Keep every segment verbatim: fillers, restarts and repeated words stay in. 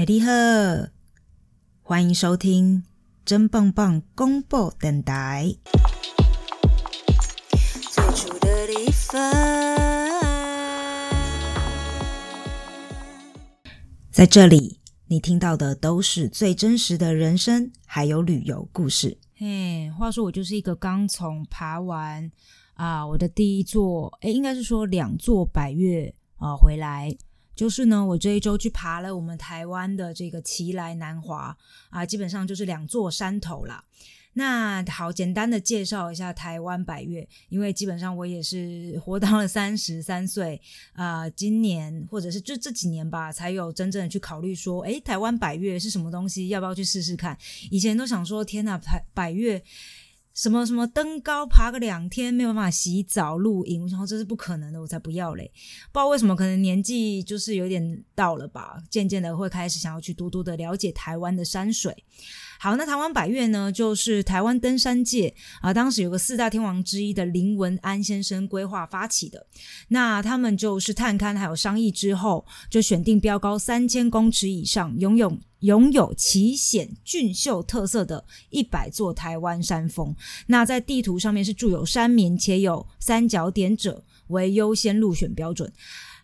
嘿你好，欢迎收听真棒棒公布电台。最初的地方，在这里你听到的都是最真实的人生还有旅游故事。嘿，话说我就是一个刚从爬完啊我的第一座诶应该是说两座百岳啊回来。就是呢，我这一周去爬了我们台湾的这个奇莱南华啊，基本上就是两座山头啦。那好，简单的介绍一下台湾百岳，因为基本上我也是活到了三十三岁啊、呃，今年或者是就这几年吧，才有真正的去考虑说，哎，台湾百岳是什么东西，要不要去试试看？以前都想说，天哪，百岳。什么什么登高爬个两天没有办法洗澡露营，我想说这是不可能的，我才不要嘞！不知道为什么，可能年纪就是有点到了吧，渐渐的会开始想要去多多的了解台湾的山水。好，那台湾百岳呢，就是台湾登山界啊，当时有个四大天王之一的林文安先生规划发起的。那他们就是探勘还有商议之后，就选定标高三千公尺以上，拥有拥有奇险峻秀特色的一百座台湾山峰。那在地图上面是驻有山名且有三角点者为优先入选标准。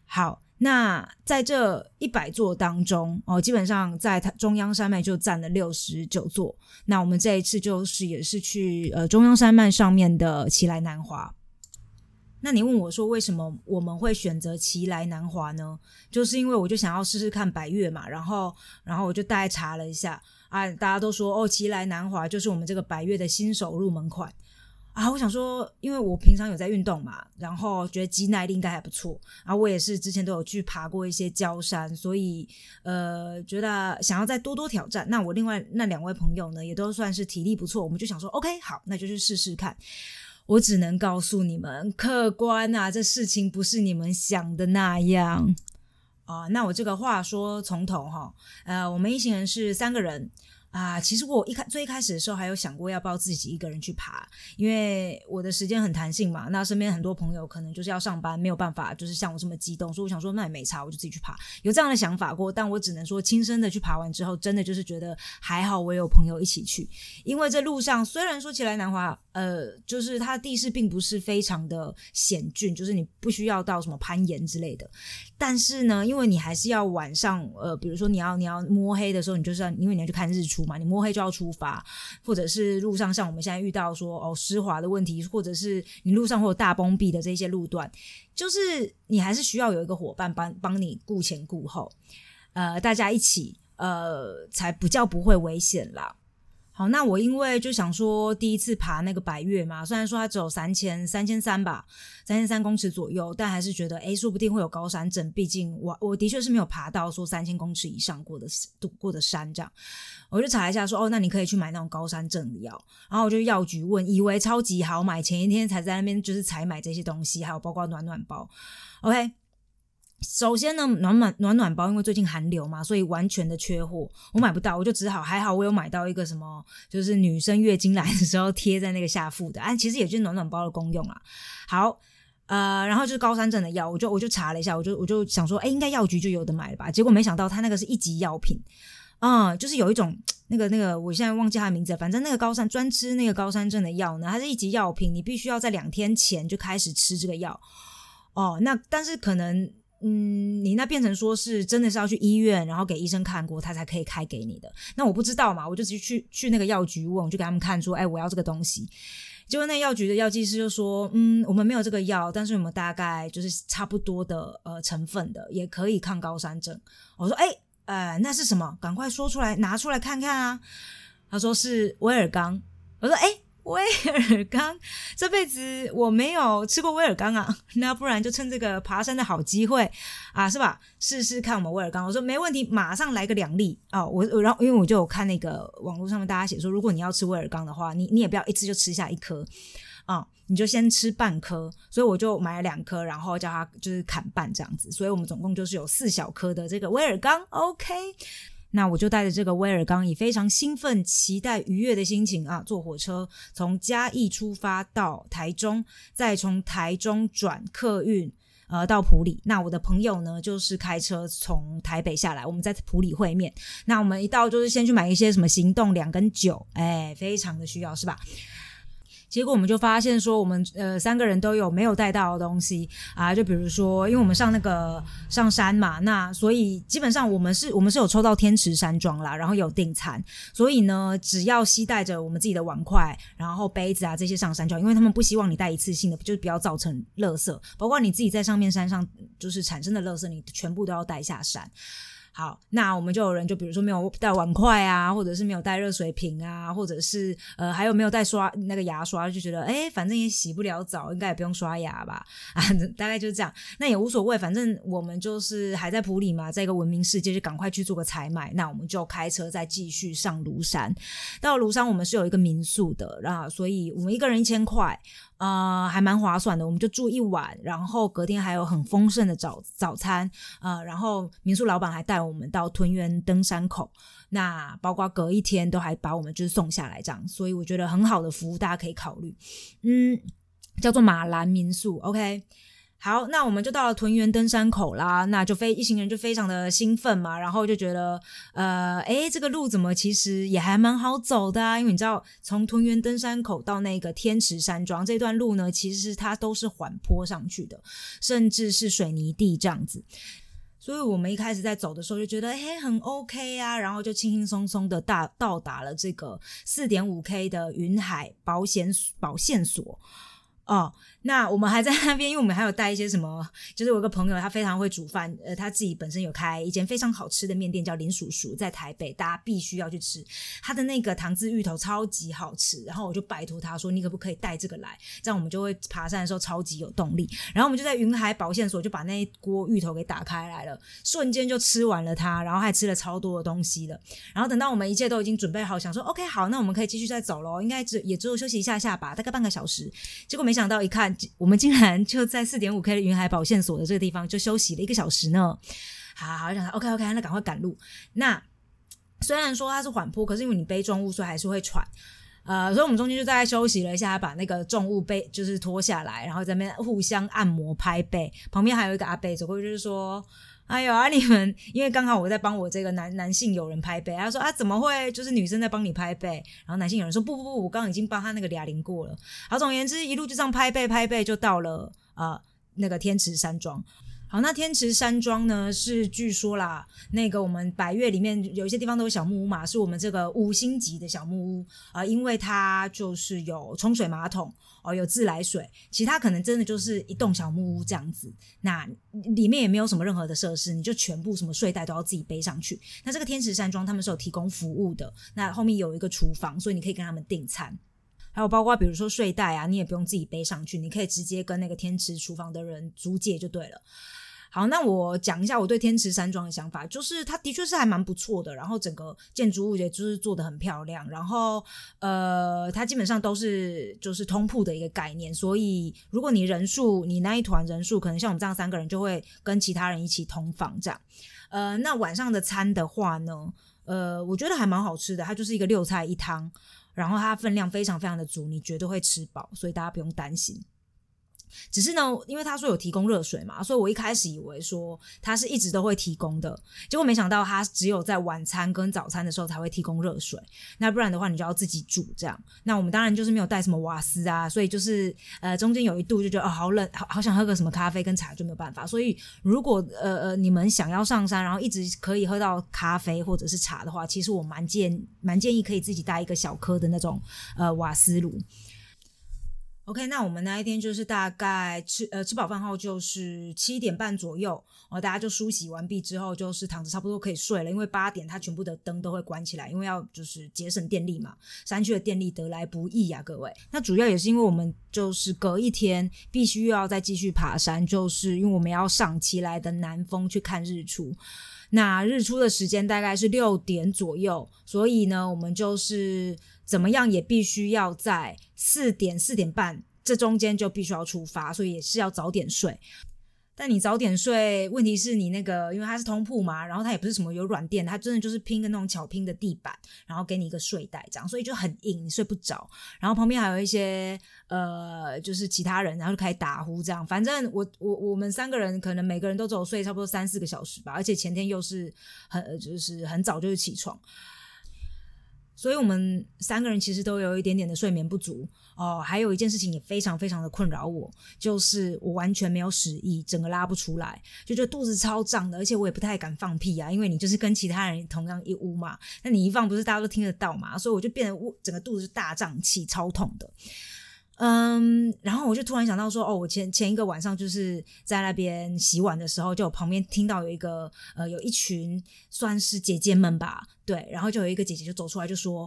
好。那在这一百座当中、哦、基本上在中央山脉就占了六十九座，那我们这一次就是也是去、呃、中央山脉上面的奇莱南华。那你问我说为什么我们会选择奇莱南华呢？就是因为我就想要试试看百岳嘛，然后然后我就大概查了一下啊，大家都说哦，奇莱南华就是我们这个百岳的新手入门款啊，我想说，因为我平常有在运动嘛，然后觉得肌耐力应该还不错啊。我也是之前都有去爬过一些郊山，所以呃，觉得想要再多多挑战。那我另外那两位朋友呢，也都算是体力不错，我们就想说 ，OK， 好，那就去试试看。我只能告诉你们，客观啊，这事情不是你们想的那样啊。那我这个话说从头哈，呃，我们一行人是三个人。啊，其实我一开最一开始的时候还有想过要不要自己一个人去爬，因为我的时间很弹性嘛，那身边很多朋友可能就是要上班，没有办法就是像我这么激动，所以我想说那也没差，我就自己去爬，有这样的想法过。但我只能说亲身的去爬完之后，真的就是觉得还好我有朋友一起去，因为这路上虽然说奇莱南华呃，就是它的地势并不是非常的险峻，就是你不需要到什么攀岩之类的，但是呢因为你还是要晚上呃，比如说你要你要摸黑的时候，你就是要因为你要去看日出，你摸黑就要出发，或者是路上像我们现在遇到说哦湿滑的问题，或者是你路上会有大崩壁的这些路段，就是你还是需要有一个伙伴帮帮你顾前顾后，呃，大家一起呃才比较不会危险啦。好，那我因为就想说第一次爬那个百岳嘛，虽然说它只有三千三千三吧，三千三公尺左右，但还是觉得诶说不定会有高山症，毕竟我我的确是没有爬到说三千公尺以上过的过的山这样。我就查一下说哦，那你可以去买那种高山症的药，然后我就药局问，以为超级好买，前一天才在那边就是采买这些东西，还有包括暖暖包。 OK，首先呢，暖暖暖暖包因为最近寒流嘛，所以完全的缺货，我买不到，我就只好还好我有买到一个什么，就是女生月经来的时候贴在那个下腹的，啊，其实也就是暖暖包的功用啦。好，呃，然后就是高山症的药，我就我就查了一下，我就我就想说，哎，应该药局就有的买了吧，结果没想到它那个是一级药品。嗯，就是有一种那个那个，我现在忘记它的名字了，反正那个高山专吃那个高山症的药呢，它是一级药品，你必须要在两天前就开始吃这个药。哦，那但是可能。嗯，你那变成说是真的是要去医院，然后给医生看过，他才可以开给你的。那我不知道嘛，我就直接去去那个药局问，我就给他们看说，哎，我要这个东西。结果那药局的药剂师就说，嗯，我们没有这个药，但是我们大概就是差不多的呃成分的，也可以抗高山症。我说，哎，呃，那是什么？赶快说出来，拿出来看看啊。他说是威尔刚。我说，哎。威尔刚，这辈子我没有吃过威尔刚啊，那不然就趁这个爬山的好机会啊，是吧？试试看我们威尔刚。我说没问题，马上来个两粒啊、哦！我然后因为我就有看那个网络上面大家写说，如果你要吃威尔刚的话，你你也不要一次就吃下一颗啊、哦，你就先吃半颗。所以我就买了两颗，然后叫它就是砍半这样子。所以我们总共就是有四小颗的这个威尔刚 ，OK。那我就带着这个威尔刚，以非常兴奋、期待、愉悦的心情啊，坐火车从嘉义出发到台中，再从台中转客运呃到埔里，那我的朋友呢就是开车从台北下来，我们在埔里会面，那我们一到就是先去买一些什么行动粮跟酒，哎，非常的需要，是吧？结果我们就发现说我们呃三个人都有没有带到的东西啊，就比如说因为我们上那个上山嘛，那所以基本上我们是我们是有抽到天池山庄啦，然后有订餐，所以呢只要携带着我们自己的碗筷然后杯子啊这些上山庄，因为他们不希望你带一次性的，就是不要造成垃圾，包括你自己在上面山上就是产生的垃圾你全部都要带下山。好，那我们就有人就比如说没有带碗筷啊，或者是没有带热水瓶啊，或者是呃还有没有带刷那个牙刷，就觉得诶反正也洗不了澡，应该也不用刷牙吧啊，大概就是这样，那也无所谓，反正我们就是还在埔里嘛，在一个文明世界，就赶快去做个采买，那我们就开车再继续上庐山。到庐山我们是有一个民宿的啊，所以我们一个人一千块呃，还蛮划算的，我们就住一晚，然后隔天还有很丰盛的早早餐，呃，然后民宿老板还带我们到屯园登山口，那包括隔一天都还把我们就是送下来这样，所以我觉得很好的服务，大家可以考虑，嗯，叫做马兰民宿 ，OK。好，那我们就到了屯园登山口啦，那就非一行人就非常的兴奋嘛，然后就觉得呃诶这个路怎么其实也还蛮好走的啊，因为你知道从屯园登山口到那个天池山庄这段路呢，其实它都是缓坡上去的，甚至是水泥地这样子。所以我们一开始在走的时候就觉得嘿很 OK 啊，然后就轻轻松松的大到达了这个 四点五K 的云海保险保线所。哦，那我们还在那边，因为我们还有带一些什么，就是我有个朋友他非常会煮饭，呃，他自己本身有开一间非常好吃的面店叫林叔叔，在台北大家必须要去吃，他的那个糖渍芋头超级好吃，然后我就拜托他说你可不可以带这个来，这样我们就会爬山的时候超级有动力，然后我们就在云海保线所就把那一锅芋头给打开来了，瞬间就吃完了它，然后还吃了超多的东西了，然后等到我们一切都已经准备好，想说 OK 好，那我们可以继续再走咯，应该只也只有休息一下下吧，大概半个小时，结果没没想到一看我们竟然就在 四点五K 的云海保线所的这个地方就休息了一个小时呢，好好想 OK OK 那赶快赶路，那虽然说它是缓坡，可是因为你背重物所以还是会喘，呃，所以我们中间就大概休息了一下，把那个重物背就是脱下来，然后在那边互相按摩拍背，旁边还有一个阿伯走过去就是说哎呦啊你们，因为刚好我在帮我这个男男性友人拍背，他说啊怎么会就是女生在帮你拍背，然后男性友人说不不不我刚刚已经帮他那个俩零过了，好，总而言之一路就这样拍背拍背就到了呃那个天池山庄。好，那天池山庄呢是据说啦，那个我们百岳里面有一些地方都有小木屋嘛，是我们这个五星级的小木屋啊、呃，因为它就是有冲水马桶哦、呃，有自来水，其他可能真的就是一栋小木屋这样子，那里面也没有什么任何的设施，你就全部什么睡袋都要自己背上去。那这个天池山庄他们是有提供服务的，那后面有一个厨房，所以你可以跟他们订餐，还有包括比如说睡袋啊，你也不用自己背上去，你可以直接跟那个天池厨房的人租借就对了。好，那我讲一下我对天池山庄的想法，就是它的确是还蛮不错的，然后整个建筑物也就是做得很漂亮，然后呃，它基本上都是就是通铺的一个概念，所以如果你人数你那一团人数可能像我们这样三个人就会跟其他人一起同房这样，呃，那晚上的餐的话呢，呃，我觉得还蛮好吃的，它就是一个六菜一汤，然后它分量非常非常的足，你绝对会吃饱，所以大家不用担心。只是呢，因为他说有提供热水嘛，所以我一开始以为说他是一直都会提供的，结果没想到他只有在晚餐跟早餐的时候才会提供热水，那不然的话你就要自己煮这样。那我们当然就是没有带什么瓦斯啊，所以就是呃中间有一度就觉得哦好冷，好想喝个什么咖啡跟茶就没有办法。所以如果呃呃你们想要上山然后一直可以喝到咖啡或者是茶的话，其实我蛮建蛮建议可以自己带一个小颗的那种呃瓦斯炉。OK， 那我们那一天就是大概吃呃吃饱饭后就是七点半左右，哦，大家就梳洗完毕之后就是躺着差不多可以睡了，因为八点它全部的灯都会关起来，因为要就是节省电力嘛，山区的电力得来不易啊各位。那主要也是因为我们就是隔一天必须要再继续爬山，就是因为我们要上奇莱的南峰去看日出。那日出的时间大概是六点左右，所以呢我们就是怎么样也必须要在四点四点半这中间就必须要出发，所以也是要早点睡。但你早点睡，问题是你那个，因为它是通铺嘛，然后它也不是什么有软垫的，它真的就是拼个那种巧拼的地板，然后给你一个睡袋这样，所以就很硬，你睡不着。然后旁边还有一些呃，就是其他人，然后就开始打呼这样。反正我我我们三个人可能每个人都只有睡差不多三四个小时吧，而且前天又是很就是很早就是起床。所以我们三个人其实都有一点点的睡眠不足哦。还有一件事情也非常非常的困扰我，就是我完全没有屎意，整个拉不出来，就觉得肚子超胀的，而且我也不太敢放屁啊，因为你就是跟其他人同样一屋嘛，那你一放不是大家都听得到嘛，所以我就变得整个肚子大胀气，超痛的。嗯，然后我就突然想到说，哦，我前前一个晚上就是在那边洗碗的时候，就我旁边听到有一个呃有一群算是姐姐们吧，对，然后就有一个姐姐就走出来就说，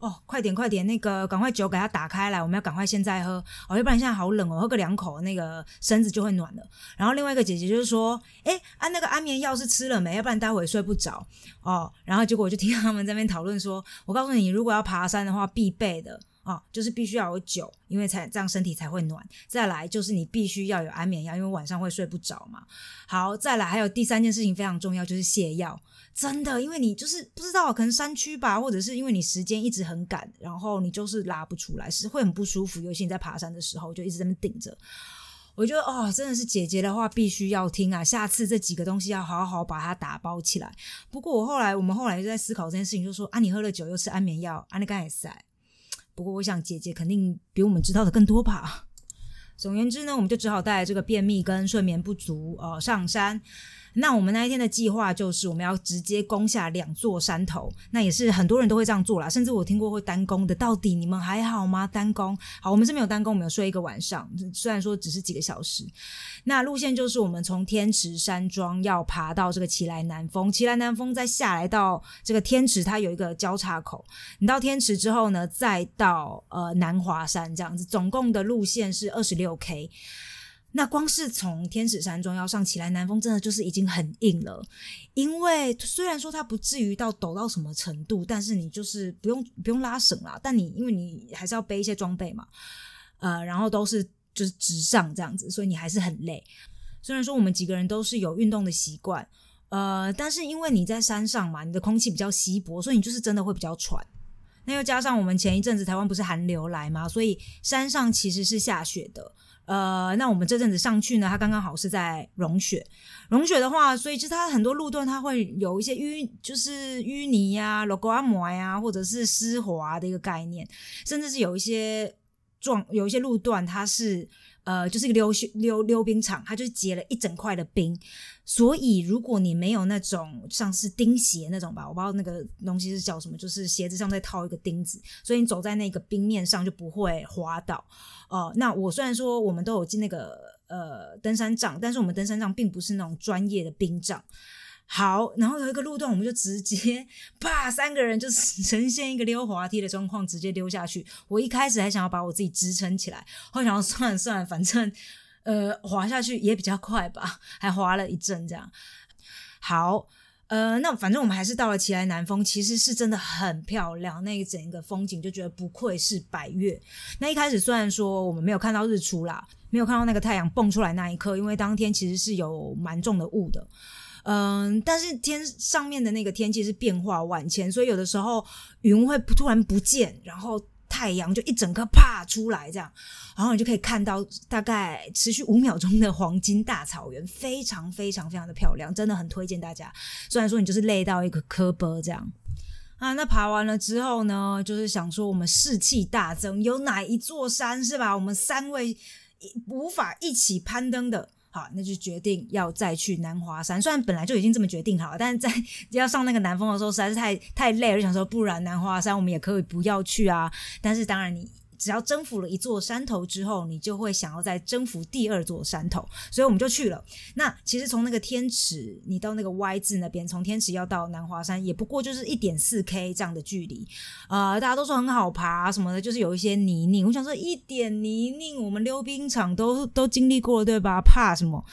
哦，快点快点，那个赶快酒给它打开来，我们要赶快现在喝，哦，要不然现在好冷哦，喝个两口那个身子就会暖了。然后另外一个姐姐就是说，哎，啊那个安眠药是吃了没？要不然待会睡不着哦。然后结果我就听到他们在那边讨论说，我告诉你，如果要爬山的话，必备的。哦，就是必须要有酒，因为才这样身体才会暖。再来就是你必须要有安眠药，因为晚上会睡不着嘛。好，再来还有第三件事情非常重要，就是泻药。真的，因为你就是不知道，可能山区吧，或者是因为你时间一直很赶，然后你就是拉不出来，是会很不舒服。尤其你在爬山的时候，就一直在那边顶着。我觉得哦，真的是姐姐的话必须要听啊，下次这几个东西要好好把它打包起来。不过我后来我们后来就在思考这件事情，就说啊，你喝了酒又吃安眠药，啊，你刚才塞。不过我想姐姐肯定比我们知道的更多吧。总言之呢，我们就只好带这个便秘跟睡眠不足呃上山。那我们那一天的计划就是我们要直接攻下两座山头，那也是很多人都会这样做啦，甚至我听过会单攻的。到底你们还好吗？单攻好，我们是没有单攻，我们有睡一个晚上，虽然说只是几个小时。那路线就是我们从天池山庄要爬到这个奇莱南峰，奇莱南峰再下来到这个天池，它有一个交叉口，你到天池之后呢，再到呃南华山这样子，总共的路线是 二十六 K。那光是从天使山庄要上奇莱南峰，真的就是已经很硬了。因为虽然说它不至于到抖到什么程度，但是你就是不用不用拉绳啦，但你因为你还是要背一些装备嘛，呃，然后都是就是直上这样子，所以你还是很累。虽然说我们几个人都是有运动的习惯，呃，但是因为你在山上嘛，你的空气比较稀薄，所以你就是真的会比较喘。那又加上我们前一阵子台湾不是寒流来嘛，所以山上其实是下雪的。呃，那我们这阵子上去呢，它刚刚好是在融雪。融雪的话，所以就是它很多路段它会有一些淤，就是淤泥啊、logo 按摩呀，或者是湿滑的一个概念，甚至是有一些状，有一些路段它是呃，就是一个溜溜溜冰场，它就是结了一整块的冰。所以如果你没有那种像是钉鞋那种吧，我不知道那个东西是叫什么，就是鞋子上再套一个钉子，所以你走在那个冰面上就不会滑倒。呃，那我虽然说我们都有进那个呃登山杖，但是我们登山杖并不是那种专业的冰杖。好，然后有一个路段我们就直接啪，三个人就呈现一个溜滑梯的状况，直接溜下去。我一开始还想要把我自己支撑起来，后来想要算了算了，反正呃，滑下去也比较快吧，还滑了一阵这样。好，呃，那反正我们还是到了奇莱南峰，其实是真的很漂亮，那整个风景就觉得不愧是百岳。那一开始虽然说我们没有看到日出啦，没有看到那个太阳蹦出来那一刻，因为当天其实是有蛮重的雾的。嗯，但是天上面的那个天气是变化万千，所以有的时候云会突然不见，然后太阳就一整颗啪出来这样，然后你就可以看到大概持续五秒钟的黄金大草原，非常非常非常的漂亮，真的很推荐大家。虽然说你就是累到一个磕巴这样啊。那爬完了之后呢，就是想说我们士气大增，有哪一座山是吧？我们三位无法一起攀登的。好，那就决定要再去南华山，虽然本来就已经这么决定好了，但是在要上那个南峰的时候实在是太太累了，就想说不然南华山我们也可以不要去啊。但是当然你只要征服了一座山头之后，你就会想要再征服第二座山头，所以我们就去了。那其实从那个天池你到那个 Y 字那边，从天池要到南华山也不过就是 一点四 K 这样的距离，呃，大家都说很好爬、啊、什么的，就是有一些泥泞，我想说一点泥泞我们溜冰场都都经历过了对吧，怕什么，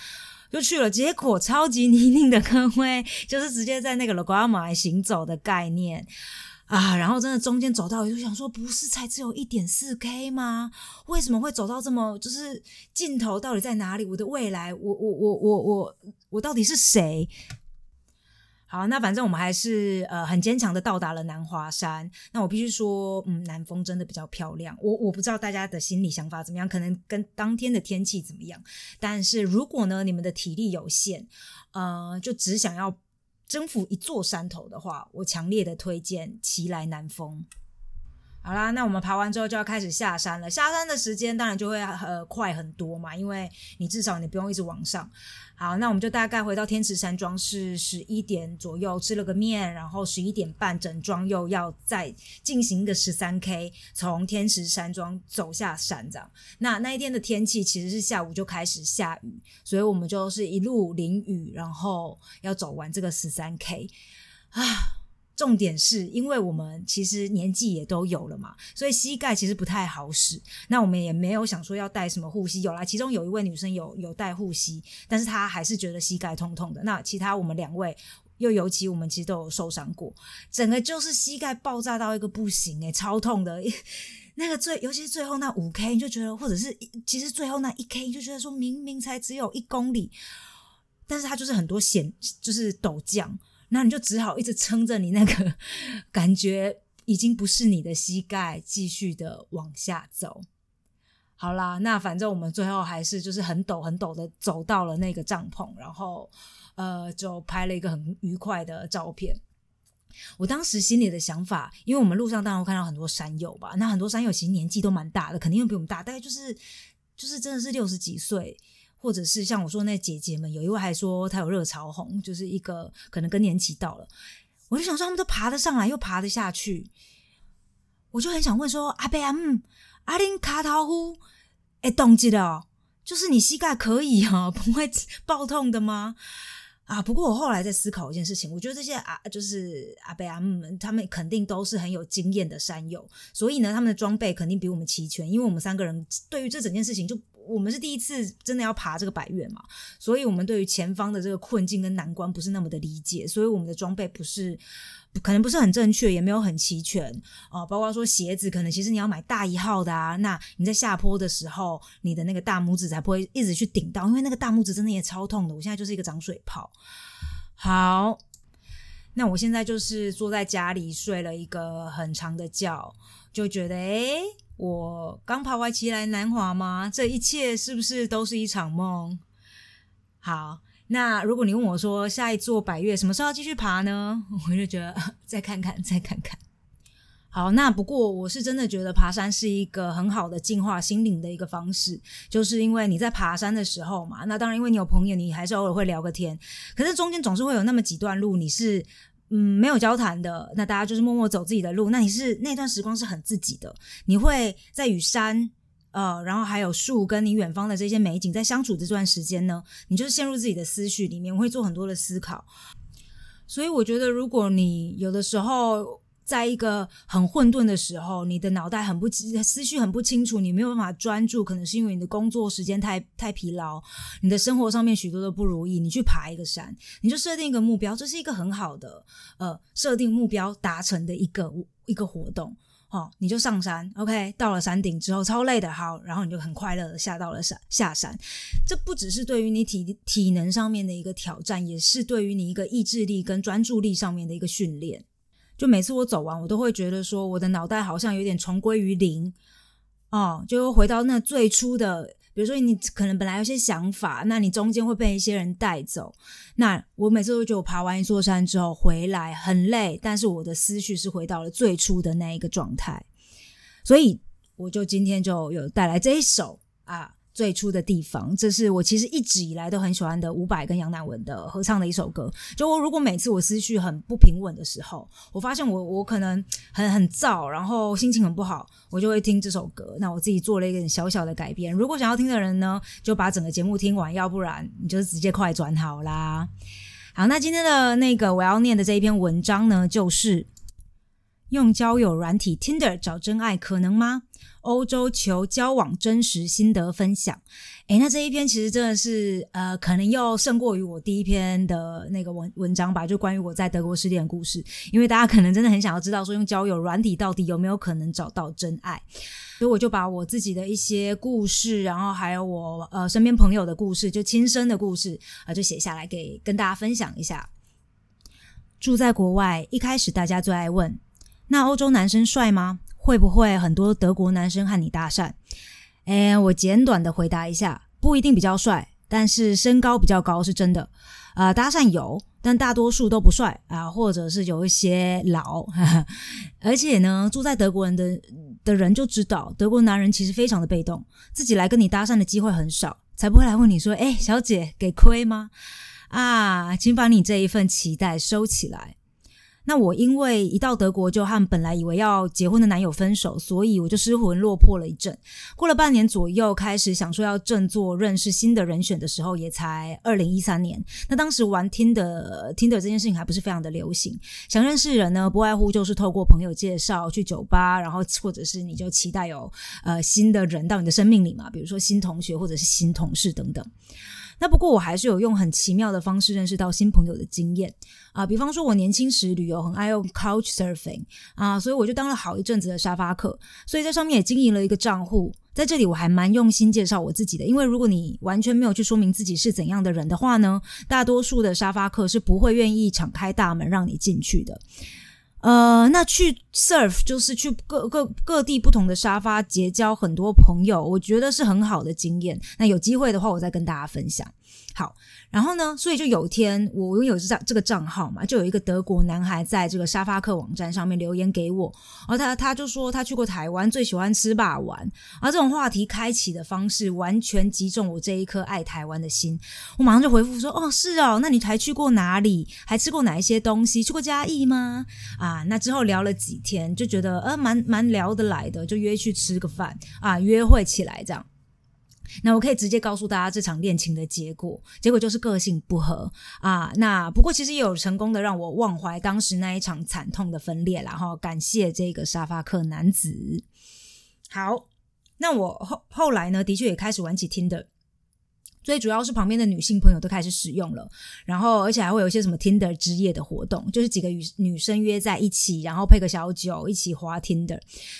就去了。结果超级泥泞的，各位，就是直接在那个 Logama 行走的概念。啊，然后真的中间走到我就想说，不是才只有 一点四K 吗？为什么会走到这么，就是尽头到底在哪里？我的未来，我我我我我我到底是谁？好，那反正我们还是呃很坚强的到达了南华山。那我必须说，嗯，南峰真的比较漂亮。我我不知道大家的心理想法怎么样，可能跟当天的天气怎么样。但是如果呢，你们的体力有限，呃，就只想要征服一座山头的话，我强烈的推荐奇来南峰。好啦，那我们爬完之后就要开始下山了。下山的时间当然就会呃快很多嘛，因为你至少你不用一直往上。好，那我们就大概回到天池山庄是十一点左右，吃了个面，然后十一点半整装又要再进行一个 十三K， 从天池山庄走下山这样。那那一天的天气其实是下午就开始下雨，所以我们就是一路淋雨，然后要走完这个 十三K。 啊，重点是因为我们其实年纪也都有了嘛，所以膝盖其实不太好使。那我们也没有想说要带什么护膝，有啦，其中有一位女生有有带护膝，但是她还是觉得膝盖痛痛的。那其他我们两位，又尤其我们其实都有受伤过，整个就是膝盖爆炸到一个不行，欸，超痛的。那个最尤其是最后那 五K 你就觉得，或者是其实最后那 一K 你就觉得说，明明才只有一公里，但是它就是很多险，就是陡降。那你就只好一直撑着你那个感觉已经不是你的膝盖，继续的往下走。好啦，那反正我们最后还是就是很陡很陡的走到了那个帐篷，然后呃就拍了一个很愉快的照片。我当时心里的想法，因为我们路上当然会看到很多山友吧，那很多山友其实年纪都蛮大的，肯定会比我们大，大概就是就是真的是六十几岁。或者是像我说那姐姐们，有一位还说她有热潮红，就是一个可能更年期到了。我就想说他们都爬得上来又爬得下去，我就很想问说，阿伯阿姆阿林卡桃呼会动一下哦，就是你膝盖可以哦，不会爆痛的吗？啊，不过我后来在思考一件事情，我觉得这些啊，就是阿伯阿姆他们肯定都是很有经验的山友，所以呢他们的装备肯定比我们齐全，因为我们三个人对于这整件事情就我们是第一次真的要爬这个百岳嘛，所以我们对于前方的这个困境跟难关不是那么的理解，所以我们的装备不是可能不是很正确，也没有很齐全、呃、包括说鞋子可能其实你要买大一号的啊，那你在下坡的时候你的那个大拇指才不会一直去顶到，因为那个大拇指真的也超痛的，我现在就是一个长水泡。好，那我现在就是坐在家里睡了一个很长的觉，就觉得诶，我刚爬完奇来南华吗？这一切是不是都是一场梦？好，那如果你问我说下一座百岳什么时候要继续爬呢？我就觉得再看看，再看看。好，那不过我是真的觉得爬山是一个很好的净化心灵的一个方式，就是因为你在爬山的时候嘛，那当然因为你有朋友，你还是偶尔会聊个天，可是中间总是会有那么几段路你是嗯，没有交谈的，那大家就是默默走自己的路，那你是那段时光是很自己的，你会在与山呃，然后还有树跟你远方的这些美景在相处这段时间呢，你就是陷入自己的思绪里面，会做很多的思考。所以我觉得如果你有的时候在一个很混沌的时候，你的脑袋很不思绪很不清楚，你没有办法专注，可能是因为你的工作时间太太疲劳，你的生活上面许多的不如意，你去爬一个山，你就设定一个目标，这是一个很好的呃设定目标达成的一个一个活动。哦，你就上山 OK， 到了山顶之后超累的，好，然后你就很快乐的下到了山下山。这不只是对于你体体能上面的一个挑战，也是对于你一个意志力跟专注力上面的一个训练。就每次我走完我都会觉得说我的脑袋好像有点重归于零哦，就回到那最初的，比如说你可能本来有些想法，那你中间会被一些人带走，那我每次都觉得我爬完一座山之后回来很累，但是我的思绪是回到了最初的那一个状态。所以我就今天就有带来这一首啊，最初的地方，这是我其实一直以来都很喜欢的伍佰跟杨乃文的合唱的一首歌。就我如果每次我思绪很不平稳的时候，我发现我我可能很很躁，然后心情很不好，我就会听这首歌。那我自己做了一个小小的改变，如果想要听的人呢，就把整个节目听完，要不然你就直接快转好啦。好，那今天的那个我要念的这一篇文章呢，就是用交友软体 Tinder 找真爱可能吗？欧洲求交往真实心得分享。诶，那这一篇其实真的是呃，可能又胜过于我第一篇的那个 文, 文章吧，就关于我在德国失恋的故事，因为大家可能真的很想要知道说用交友软体到底有没有可能找到真爱，所以我就把我自己的一些故事，然后还有我呃身边朋友的故事，就亲身的故事啊、呃，就写下来给跟大家分享一下。住在国外，一开始大家最爱问，那欧洲男生帅吗？会不会很多德国男生和你搭讪？诶，我简短的回答一下，不一定比较帅，但是身高比较高是真的。呃，搭讪有，但大多数都不帅啊、呃，或者是有一些老。呵呵，而且呢，住在德国人的的人就知道，德国男人其实非常的被动，自己来跟你搭讪的机会很少，才不会来问你说，诶，小姐，给亏吗？啊，请把你这一份期待收起来。那我因为一到德国就和本来以为要结婚的男友分手，所以我就失魂落魄了一阵。过了半年左右，开始想说要振作，认识新的人选的时候，也才二零一三年。那当时玩 Tinder，Tinder Tinder 这件事情还不是非常的流行。想认识人呢，不外乎就是透过朋友介绍，去酒吧，然后或者是你就期待有呃新的人到你的生命里嘛，比如说新同学或者是新同事等等。那不过我还是有用很奇妙的方式认识到新朋友的经验啊、呃，比方说我年轻时旅游很爱用 couch surfing 啊、呃，所以我就当了好一阵子的沙发客，所以在上面也经营了一个账户。在这里我还蛮用心介绍我自己的，因为如果你完全没有去说明自己是怎样的人的话呢，大多数的沙发客是不会愿意敞开大门让你进去的。呃，那去 surf 就是去各各各地不同的沙发结交很多朋友，我觉得是很好的经验。那有机会的话，我再跟大家分享。好，然后呢，所以就有一天我拥有这个账号嘛，就有一个德国男孩在这个沙发客网站上面留言给我，然后他他就说他去过台湾，最喜欢吃霸王，而这种话题开启的方式完全击中我这一颗爱台湾的心。我马上就回复说，哦，是哦，那你还去过哪里？还吃过哪一些东西？去过嘉义吗？啊，那之后聊了几天，就觉得呃蛮蛮聊得来的，就约去吃个饭啊，约会起来这样。那我可以直接告诉大家这场恋情的结果，结果就是个性不合啊。那不过其实也有成功的让我忘怀当时那一场惨痛的分裂啦，然后感谢这个沙发客男子。好，那我后后来呢，的确也开始玩起 Tinder。最主要是旁边的女性朋友都开始使用了，然后而且还会有一些什么 Tinder 之夜的活动，就是几个女生约在一起，然后配个小酒一起滑 Tinder，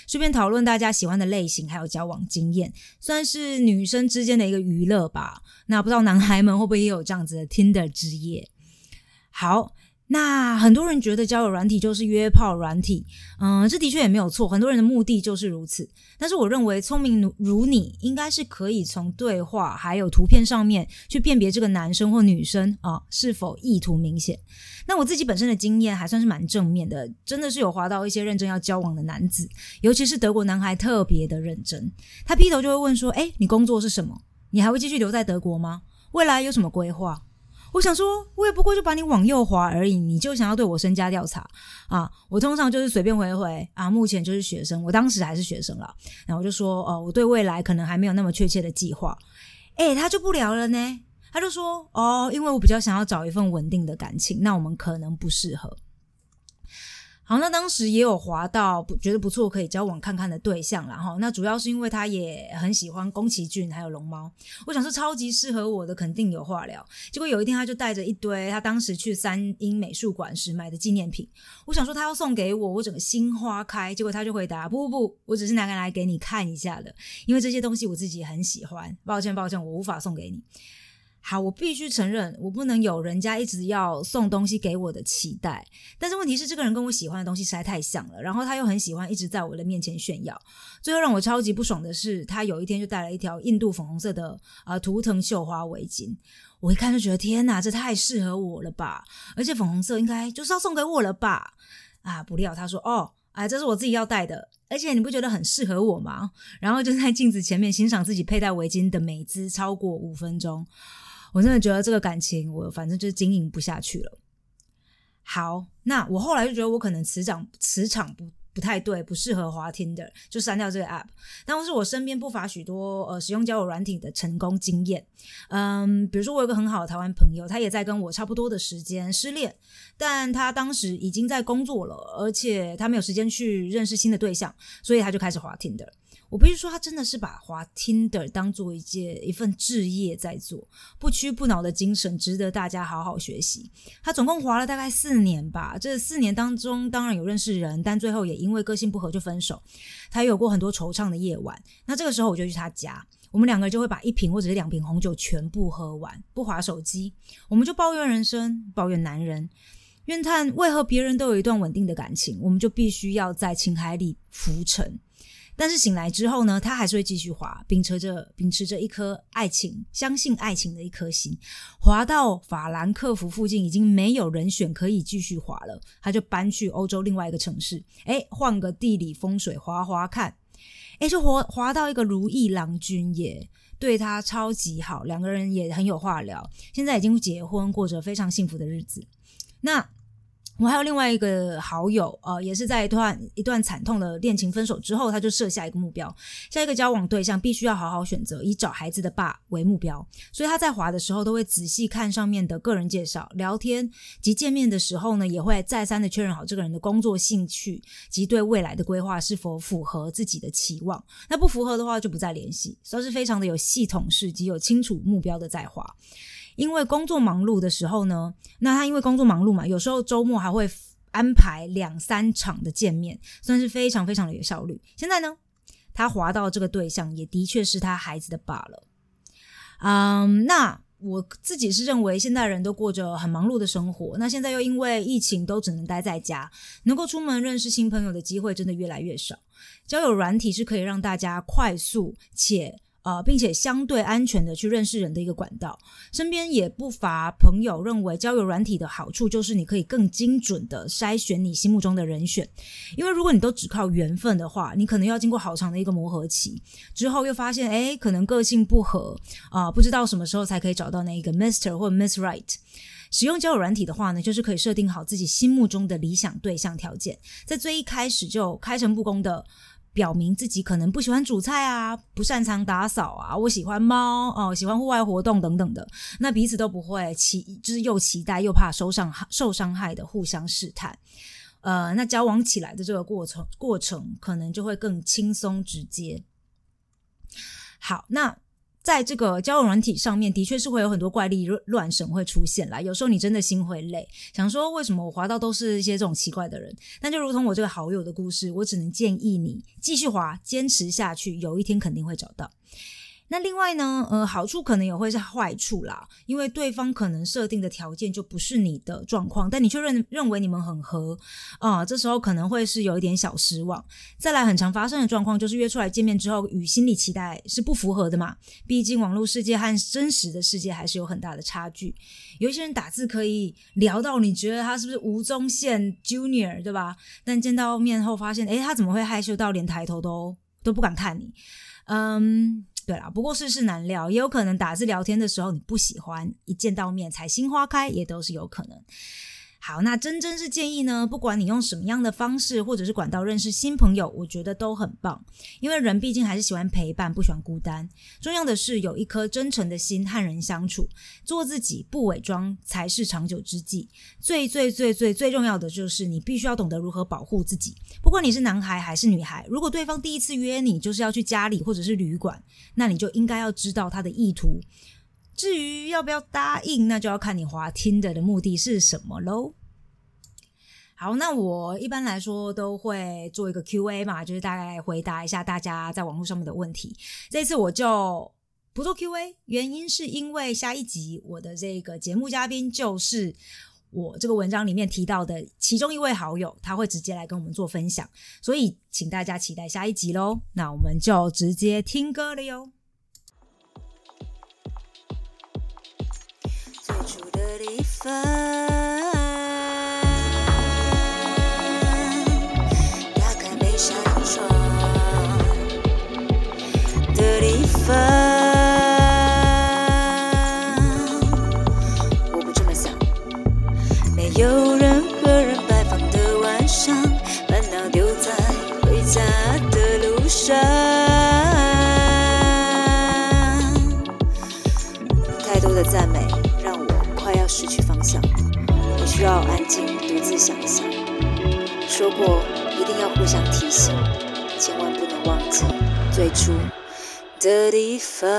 顺便讨论大家喜欢的类型还有交往经验，算是女生之间的一个娱乐吧。那不知道男孩们会不会也有这样子的 Tinder 之夜。好，那很多人觉得交友软体就是约炮软体，嗯，这的确也没有错，很多人的目的就是如此。但是我认为聪明如你，应该是可以从对话还有图片上面去辨别这个男生或女生啊是否意图明显。那我自己本身的经验还算是蛮正面的，真的是有滑到一些认真要交往的男子，尤其是德国男孩特别的认真，他劈头就会问说，诶，你工作是什么？你还会继续留在德国吗？未来有什么规划？我想说，我也不过就把你往右滑而已，你就想要对我身家调查啊！我通常就是随便回回啊，目前就是学生，我当时还是学生啦。然后我就说，哦，我对未来可能还没有那么确切的计划。诶，他就不聊了呢，他就说，哦，因为我比较想要找一份稳定的感情，那我们可能不适合。好，那当时也有滑到觉得不错可以交往看看的对象啦齁，那主要是因为他也很喜欢宫崎骏还有龙猫，我想说超级适合我的，肯定有话聊。结果有一天他就带着一堆他当时去三鹰美术馆时买的纪念品，我想说他要送给我，我整个心花开，结果他就回答，不不不，我只是拿来给你看一下的，因为这些东西我自己很喜欢，抱歉抱歉，我无法送给你。好，我必须承认，我不能有人家一直要送东西给我的期待，但是问题是这个人跟我喜欢的东西实在太像了，然后他又很喜欢一直在我的面前炫耀。最后让我超级不爽的是，他有一天就带了一条印度粉红色的呃图腾绣花围巾，我一看就觉得天哪，这太适合我了吧，而且粉红色应该就是要送给我了吧。啊，不料他说，哦，哎，这是我自己要戴的，而且你不觉得很适合我吗？然后就在镜子前面欣赏自己佩戴围巾的美姿超过五分钟。我真的觉得这个感情我反正就是经营不下去了。好，那我后来就觉得我可能磁场磁场不不太对，不适合滑 Tinder， 就删掉这个 app。 但是我身边不乏许多呃使用交友软体的成功经验，嗯，比如说我有个很好的台湾朋友，他也在跟我差不多的时间失恋，但他当时已经在工作了，而且他没有时间去认识新的对象，所以他就开始滑 Tinder。我必须说，他真的是把滑 Tinder 当做一件一份志业在做，不屈不挠的精神值得大家好好学习。他总共滑了大概四年吧，这四年当中当然有认识人，但最后也因为个性不合就分手。他有过很多惆怅的夜晚，那这个时候我就去他家，我们两个人就会把一瓶或者是两瓶红酒全部喝完，不滑手机，我们就抱怨人生，抱怨男人，怨叹为何别人都有一段稳定的感情，我们就必须要在情海里浮沉。但是醒来之后呢，他还是会继续滑，秉持着秉持着一颗爱情，相信爱情的一颗心，滑到法兰克福附近已经没有人选可以继续滑了，他就搬去欧洲另外一个城市，诶，换个地理风水滑滑看，诶，就滑滑到一个如意郎君耶，对他超级好，两个人也很有话聊，现在已经结婚，过着非常幸福的日子。那我还有另外一个好友，呃，也是在一段一段惨痛的恋情分手之后，他就设下一个目标，下一个交往对象必须要好好选择，以找孩子的爸为目标。所以他在滑的时候都会仔细看上面的个人介绍，聊天及见面的时候呢，也会再三的确认好这个人的工作兴趣及对未来的规划是否符合自己的期望，那不符合的话就不再联系，算是非常的有系统式及有清楚目标的在滑。因为工作忙碌的时候呢，那他因为工作忙碌嘛，有时候周末还会安排两三场的见面，算是非常非常的有效率。现在呢，他滑到这个对象也的确是他孩子的爸了。嗯，那我自己是认为现代人都过着很忙碌的生活，那现在又因为疫情都只能待在家，能够出门认识新朋友的机会真的越来越少。交友软体是可以让大家快速且呃，并且相对安全的去认识人的一个管道，身边也不乏朋友认为交友软体的好处就是你可以更精准的筛选你心目中的人选，因为如果你都只靠缘分的话，你可能要经过好长的一个磨合期，之后又发现诶可能个性不合、呃、不知道什么时候才可以找到那一个 Mister 或 Miss Right。使用交友软体的话呢，就是可以设定好自己心目中的理想对象条件，在最一开始就开诚布公的表明自己可能不喜欢煮菜啊，不擅长打扫啊，我喜欢猫哦，喜欢户外活动等等的，那彼此都不会期就是又期待又怕受伤受伤害的互相试探。呃，那交往起来的这个过程过程可能就会更轻松直接。好，那在这个交友软体上面的确是会有很多怪力乱神会出现啦，有时候你真的心会累，想说为什么我滑到都是一些这种奇怪的人，但就如同我这个好友的故事，我只能建议你继续滑，坚持下去，有一天肯定会找到。那另外呢，呃，好处可能也会是坏处啦，因为对方可能设定的条件就不是你的状况，但你却认认为你们很合啊、呃，这时候可能会是有一点小失望。再来，很常发生的状况就是约出来见面之后，与心理期待是不符合的嘛，毕竟网络世界和真实的世界还是有很大的差距。有一些人打字可以聊到你觉得他是不是吴宗宪 Junior 对吧？但见到面后发现，诶，他怎么会害羞到连抬头都都不敢看你？嗯。对啦，不过世事难料，也有可能打字聊天的时候你不喜欢，一见到面才心花开，也都是有可能。好，那真真是建议呢，不管你用什么样的方式或者是管道认识新朋友，我觉得都很棒，因为人毕竟还是喜欢陪伴，不喜欢孤单，重要的是有一颗真诚的心和人相处，做自己不伪装才是长久之计。最最最最最重要的就是你必须要懂得如何保护自己，不管你是男孩还是女孩，如果对方第一次约你就是要去家里或者是旅馆，那你就应该要知道他的意图，至于要不要答应，那就要看你滑 Tinder 的目的是什么咯。好，那我一般来说都会做一个 Q A 嘛，就是大概回答一下大家在网络上面的问题。这次我就不做 Q A， 原因是因为下一集我的这个节目嘉宾就是我这个文章里面提到的其中一位好友，他会直接来跟我们做分享，所以请大家期待下一集咯。那我们就直接听歌了哟。最初的地方闪烁的地方，我不这么想。没有任何人摆放的晚上，烦恼丢在生，太多的赞美让我快要失去方向，我需要安静独自想一想。说过一定要互相提醒，千万不能忘记最初的地方。